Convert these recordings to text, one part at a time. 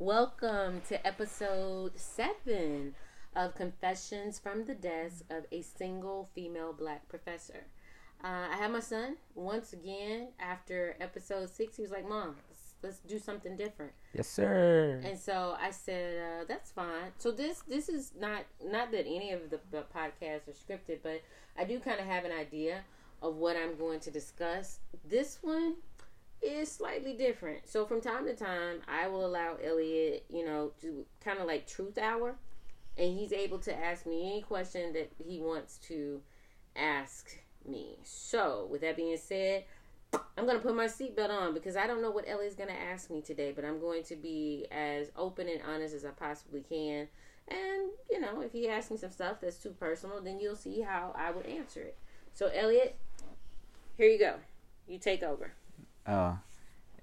Welcome to episode 7 of Confessions from the Desk of a Single Female Black Professor. I had my son once again after episode 6. He was like, "Mom, let's do something different." Yes, sir. And so I said, "That's fine." So this is not that any of the podcasts are scripted, but I do kind of have an idea of what I'm going to discuss. This one is slightly different. So from time to time, I will allow Elliot, to kind of like Truth Hour, and he's able to ask me any question that he wants to ask me. So with that being said, I'm going to put my seatbelt on because I don't know what Elliot's going to ask me today, but I'm going to be as open and honest as I possibly can. And, if he asks me some stuff that's too personal, then you'll see how I would answer it. So, Elliot, here you go. You take over.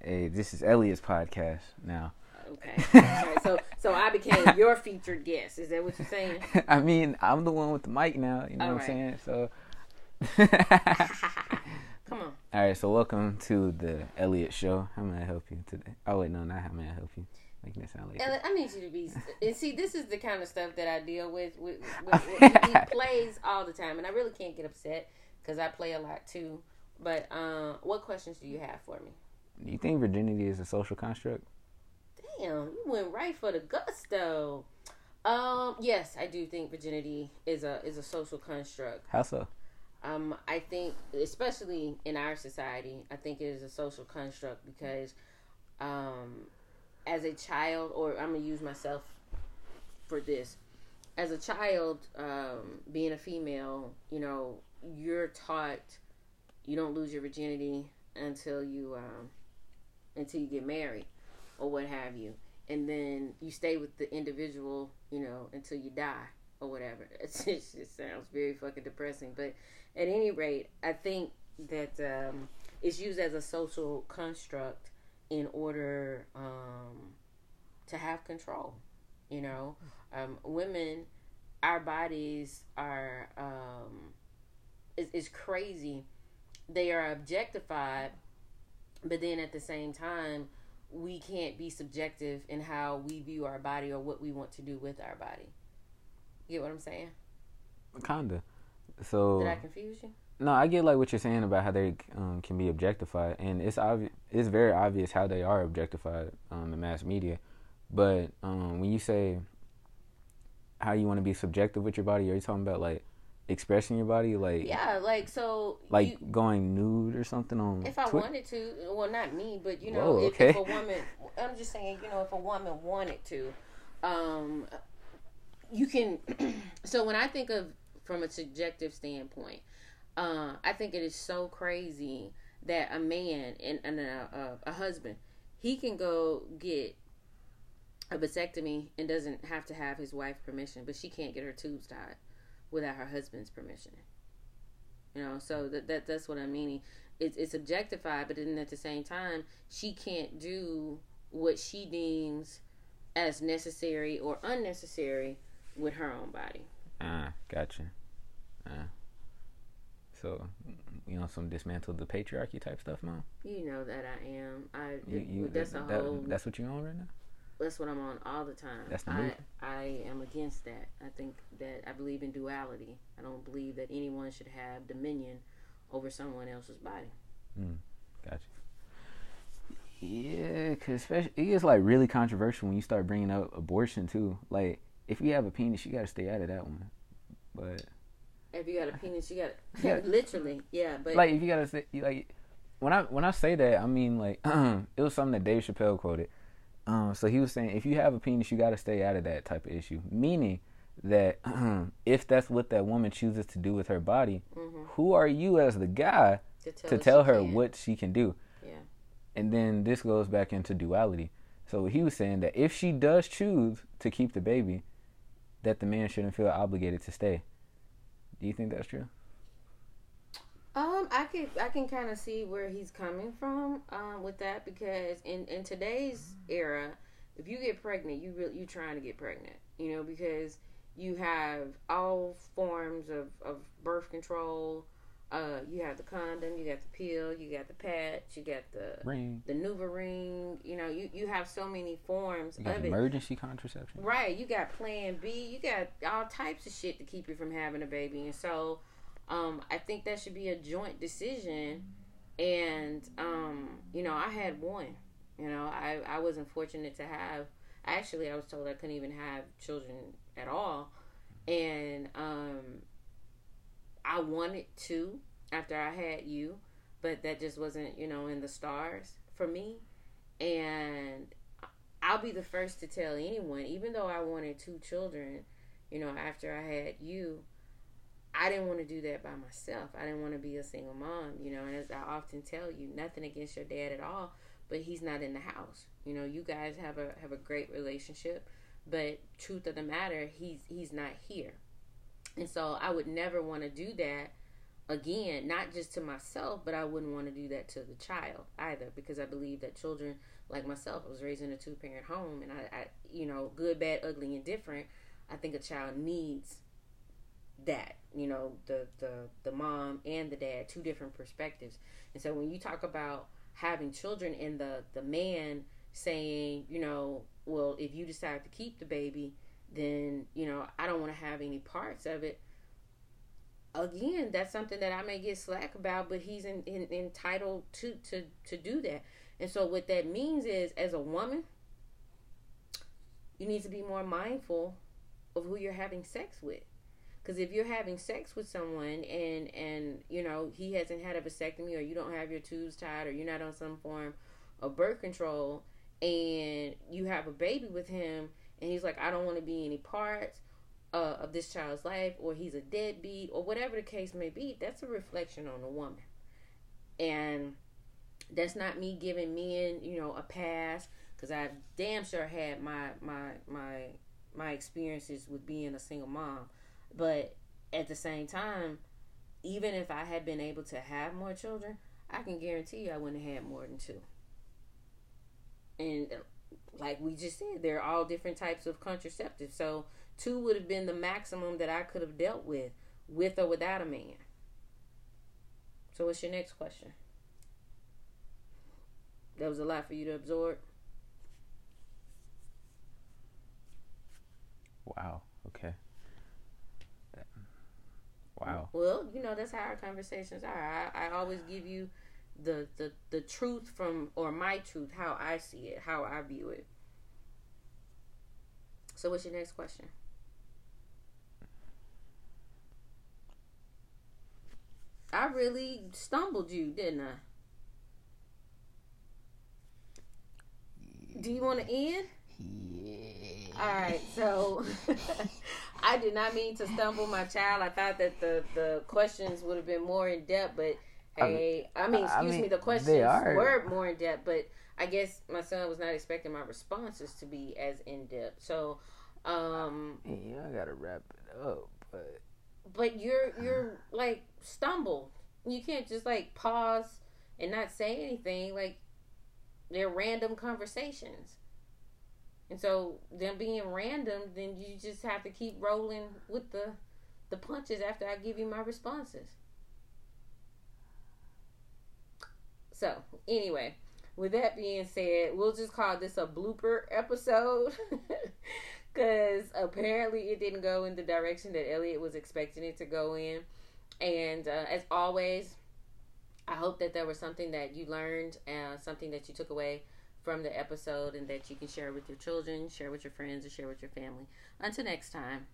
Hey, this is Elliot's podcast now. Okay. Right. So I became your featured guest. Is that what you're saying? I mean, I'm the one with the mic now. You know what I'm saying? So. Come on. All right. So, welcome to the Elliot Show. How may I help you today? Oh, wait. No, not how may I help you. Making that sound like Elliot, I need you to be. And see, this is the kind of stuff that I deal with. He plays all the time, and I really can't get upset because I play a lot too. But what questions do you have for me? Do you think virginity is a social construct? Damn, you went right for the gusto. Yes, I do think virginity is a social construct. How so? I think, especially in our society, I think it is a social construct because, as a child, or I'm gonna use myself for this. As a child, being a female, you're taught. You don't lose your virginity until you get married or what have you. And then you stay with the individual, until you die or whatever. It sounds very fucking depressing. But at any rate, I think that it's used as a social construct in order to have control. Women, our bodies are, it's crazy. They are objectified, but then at the same time, we can't be subjective in how we view our body or what we want to do with our body. You get what I'm saying? Kinda. So did I confuse you? No, I get like what you're saying about how they can be objectified, and it's obvious. It's very obvious how they are objectified in mass media. But when you say how you want to be subjective with your body, are you talking about like expressing your body, like yeah, like so, like you, going nude or something on? If I wanted to, well, not me, but whoa, okay. If a woman, I'm just saying, if a woman wanted to, you can. So when I think of from a subjective standpoint, I think it is so crazy that a man and a husband, he can go get a vasectomy and doesn't have to have his wife's permission, but she can't get her tubes tied without her husband's permission. So that's what I'm meaning. It's objectified, but then at the same time, she can't do what she deems as necessary or unnecessary with her own body. Gotcha. So, some dismantle the patriarchy type stuff, Mom? You know that I am. That's what you're on right now? That's what I'm on all the time. That's the movie. I am against that. I think that I believe in duality. I don't believe that anyone should have dominion over someone else's body. Gotcha. Yeah, because especially it gets like really controversial when you start bringing up abortion too. Like if you have a penis, you got to stay out of that one. But if you got a penis, you got to literally, yeah. But like if you got to say like when I say that, I mean like it was something that Dave Chappelle quoted. So he was saying, if you have a penis, you got to stay out of that type of issue. Meaning that if that's what that woman chooses to do with her body, mm-hmm. who are you as the guy to tell her what she can do? Yeah. And then this goes back into duality. So he was saying that if she does choose to keep the baby, that the man shouldn't feel obligated to stay. Do you think that's true? I can kind of see where he's coming from with that because in today's era, if you get pregnant, you're trying to get pregnant, because you have all forms of birth control, You have the condom, you got the pill, you got the patch, you got the ring, the NuvaRing. You know, you have so many forms of emergency contraception. Right. You got Plan B. You got all types of shit to keep you from having a baby. And so, I think that should be a joint decision. And, you know, I had one. You know, I wasn't fortunate to have. Actually, I was told I couldn't even have children at all. And, I wanted to after I had you, but that just wasn't, you know, in the stars for me. And I'll be the first to tell anyone, even though I wanted two children, you know, after I had you, I didn't want to do that by myself. I didn't want to be a single mom, you know, and as I often tell you, nothing against your dad at all, but he's not in the house. You know, you guys have a great relationship, but truth of the matter, he's not here. And so I would never want to do that again, not just to myself, but I wouldn't want to do that to the child either, because I believe that children, like myself, I was raised in a two-parent home, and I you know, good, bad, ugly, and different, I think a child needs that, you know, the mom and the dad, two different perspectives. And so when you talk about having children and the man saying, you know, well, if you decide to keep the baby, then, you know, I don't want to have any parts of it. Again, that's something that I may get slack about, but he's entitled to do that. And so what that means is, as a woman, you need to be more mindful of who you're having sex with. Because if you're having sex with someone and you know, he hasn't had a vasectomy, or you don't have your tubes tied, or you're not on some form of birth control, and you have a baby with him, and he's like, I don't want to be any parts of this child's life, or he's a deadbeat, or whatever the case may be, that's a reflection on a woman. And that's not me giving men, you know, a pass, because I damn sure had my experiences with being a single mom. But at the same time, even if I had been able to have more children, I can guarantee you I wouldn't have had more than two. And like we just said, there are all different types of contraceptives. So two would have been the maximum that I could have dealt with or without a man. So what's your next question? That was a lot for you to absorb. Wow. Okay. Wow. Well, you know, that's how our conversations are. I always give you the truth from, or my truth, how I see it, how I view it. So what's your next question? I really stumbled you, didn't I? Do you want to end? Yeah. All right, so I did not mean to stumble my child. I thought that the questions would have been more in depth, but hey, I mean, the questions were more in depth, but I guess my son was not expecting my responses to be as in depth. So, yeah, I gotta wrap it up, but you're like stumbled. You can't just like pause and not say anything. Like, they're random conversations, and so them being random, then you just have to keep rolling with the punches after I give you my responses. So, anyway, with that being said, we'll just call this a blooper episode, because apparently it didn't go in the direction that Elliot was expecting it to go in. And as always, I hope that there was something that you learned, something that you took away from the episode, and that you can share with your children, share with your friends, and share with your family. Until next time.